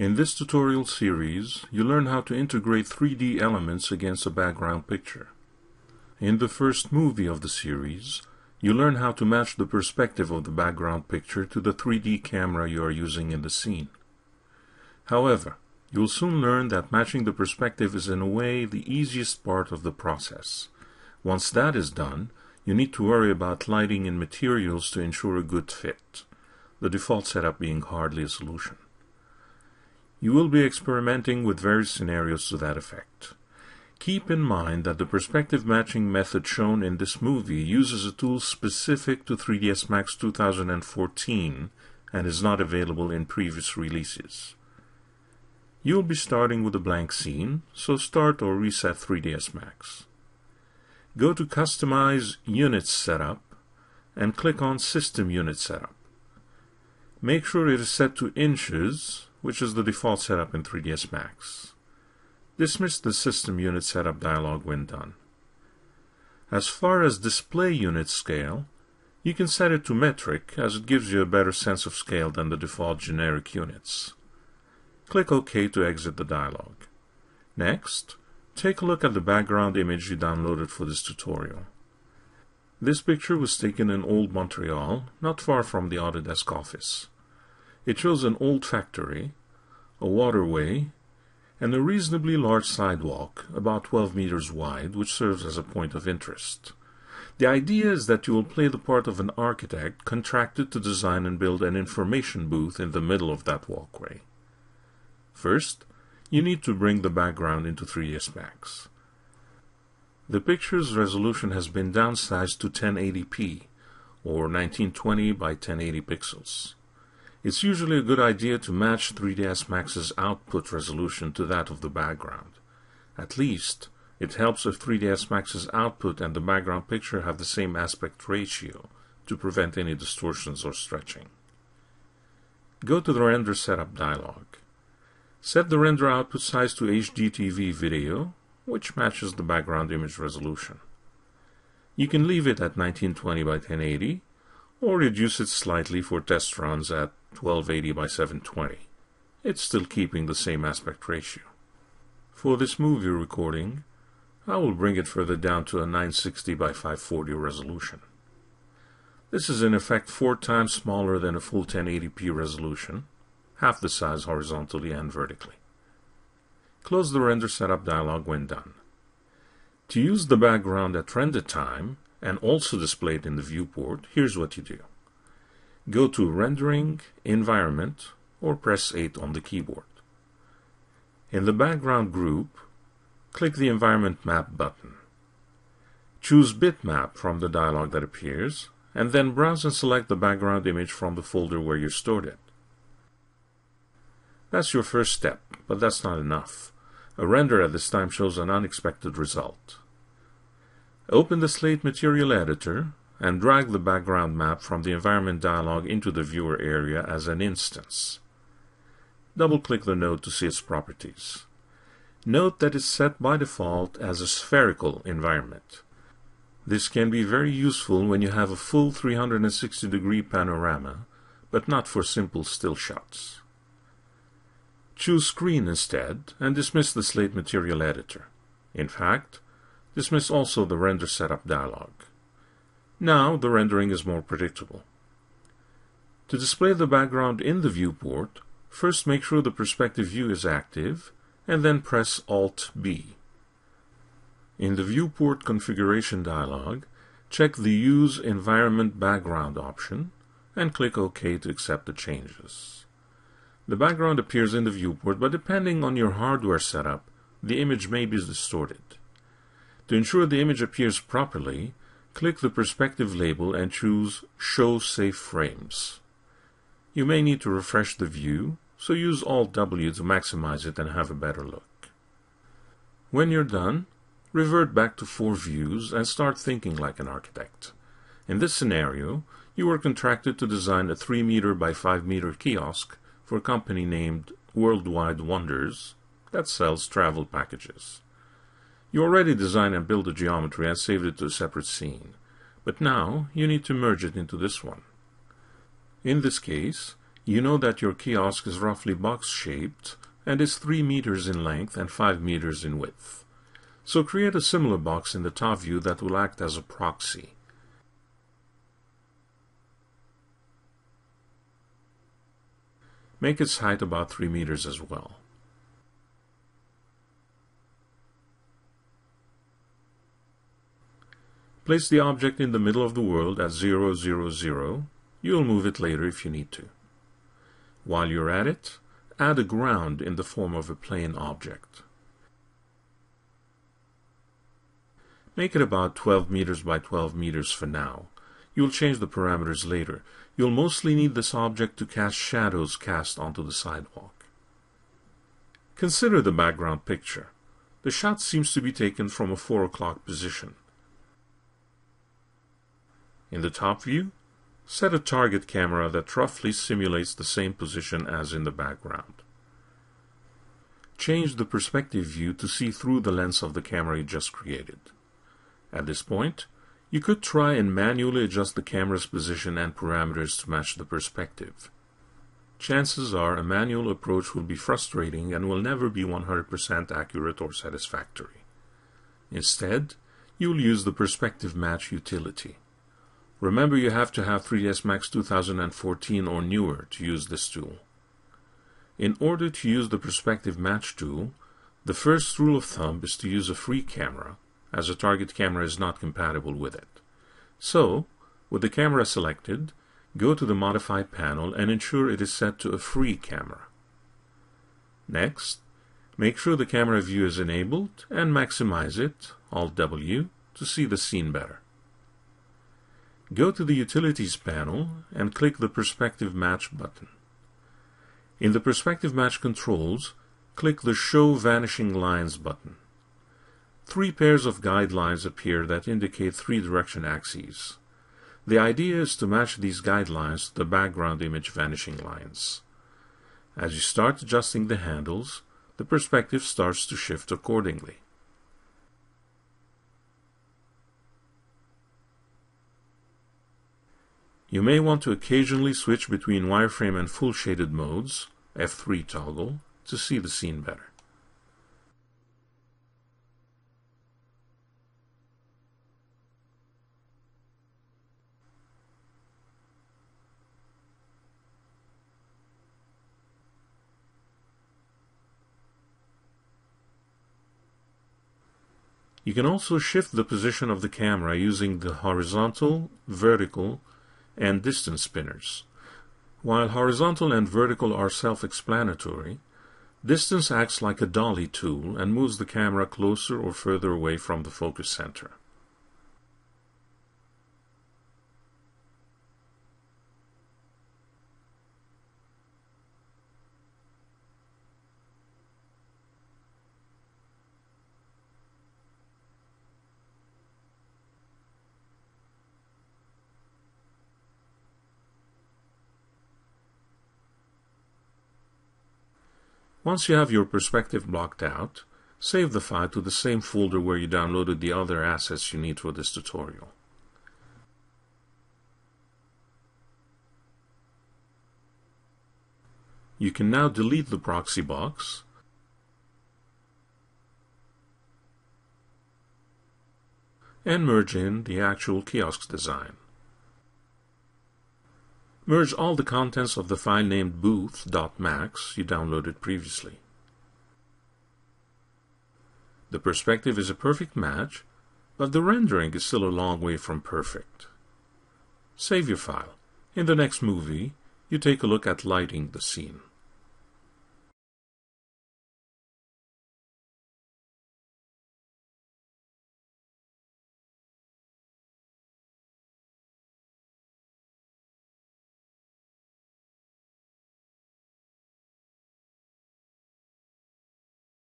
In this tutorial series, you learn how to integrate 3D elements against a background picture. In the first movie of the series, you learn how to match the perspective of the background picture to the 3D camera you are using in the scene. However, you'll soon learn that matching the perspective is in a way the easiest part of the process. Once that is done, you need to worry about lighting and materials to ensure a good fit, the default setup being hardly a solution. You will be experimenting with various scenarios to that effect. Keep in mind that the perspective matching method shown in this movie uses a tool specific to 3ds Max 2014 and is not available in previous releases. You'll be starting with a blank scene, so start or reset 3ds Max. Go to Customize Unit Setup and click on System Unit Setup. Make sure it is set to inches, which is the default setup in 3ds Max. Dismiss the System Unit Setup dialog when done. As far as Display Unit Scale, you can set it to metric as it gives you a better sense of scale than the default generic units. Click OK to exit the dialog. Next, take a look at the background image you downloaded for this tutorial. This picture was taken in Old Montreal, not far from the Autodesk office. It shows an old factory, a waterway, and a reasonably large sidewalk, about 12 meters wide, which serves as a point of interest. The idea is that you will play the part of an architect contracted to design and build an information booth in the middle of that walkway. First, you need to bring the background into 3ds Max. The picture's resolution has been downsized to 1080p, or 1920 by 1080 pixels. It's usually a good idea to match 3ds Max's output resolution to that of the background. At least, it helps if 3ds Max's output and the background picture have the same aspect ratio to prevent any distortions or stretching. Go to the Render Setup dialog. Set the render output size to HDTV video, which matches the background image resolution. You can leave it at 1920 by 1080, or reduce it slightly for test runs at 1280 by 720. It's still keeping the same aspect ratio. For this movie recording, I will bring it further down to a 960 by 540 resolution. This is in effect 4 times smaller than a full 1080p resolution, half the size horizontally and vertically. Close the Render Setup dialog when done. To use the background at render time, and also display it in the viewport, here's what you do. Go to Rendering, Environment, or press 8 on the keyboard. In the Background group, click the Environment Map button. Choose Bitmap from the dialog that appears, and then browse and select the background image from the folder where you stored it. That's your first step, but that's not enough. A render at this time shows an unexpected result. Open the Slate Material Editor and drag the background map from the Environment dialog into the Viewer area as an instance. Double-click the node to see its properties. Note that it's set by default as a spherical environment. This can be very useful when you have a full 360-degree panorama, but not for simple still shots. Choose Screen instead and dismiss the Slate Material Editor. In fact, dismiss also the Render Setup dialog. Now the rendering is more predictable. To display the background in the viewport, first make sure the perspective view is active, and then press Alt-B. In the Viewport Configuration dialog, check the Use Environment Background option, and click OK to accept the changes. The background appears in the viewport, but depending on your hardware setup, the image may be distorted. To ensure the image appears properly, click the perspective label and choose Show Safe Frames. You may need to refresh the view, so use Alt-W to maximize it and have a better look. When you're done, revert back to 4 views and start thinking like an architect. In this scenario, you were contracted to design a 3 meter by 5 meter kiosk for a company named Worldwide Wonders that sells travel packages. You already designed and built the geometry and saved it to a separate scene, but now you need to merge it into this one. In this case, you know that your kiosk is roughly box-shaped and is 3 meters in length and 5 meters in width. So create a similar box in the top view that will act as a proxy. Make its height about 3 meters as well. Place the object in the middle of the world at 0, 0, 0. You'll move it later if you need to. While you're at it, add a ground in the form of a plane object. Make it about 12 meters by 12 meters for now. You'll change the parameters later. You'll mostly need this object to cast shadows cast onto the sidewalk. Consider the background picture. The shot seems to be taken from a 4 o'clock position. In the top view, set a target camera that roughly simulates the same position as in the background. Change the perspective view to see through the lens of the camera you just created. At this point, you could try and manually adjust the camera's position and parameters to match the perspective. Chances are a manual approach will be frustrating and will never be 100% accurate or satisfactory. Instead, you'll use the Perspective Match utility. Remember, you have to have 3ds Max 2014 or newer to use this tool. In order to use the Perspective Match tool, the first rule of thumb is to use a free camera, as a target camera is not compatible with it. So, with the camera selected, go to the Modify panel and ensure it is set to a free camera. Next, make sure the camera view is enabled and maximize it, Alt-W, to see the scene better. Go to the Utilities panel and click the Perspective Match button. In the Perspective Match controls, click the Show Vanishing Lines button. 3 pairs of guidelines appear that indicate 3 direction axes. The idea is to match these guidelines to the background image vanishing lines. As you start adjusting the handles, the perspective starts to shift accordingly. You may want to occasionally switch between wireframe and full shaded modes, F3 toggle, to see the scene better. You can also shift the position of the camera using the horizontal, vertical, and distance spinners. While horizontal and vertical are self-explanatory, distance acts like a dolly tool and moves the camera closer or further away from the focus center. Once you have your perspective blocked out, save the file to the same folder where you downloaded the other assets you need for this tutorial. You can now delete the proxy box and merge in the actual kiosk design. Merge all the contents of the file named booth.max you downloaded previously. The perspective is a perfect match, but the rendering is still a long way from perfect. Save your file. In the next movie, you take a look at lighting the scene.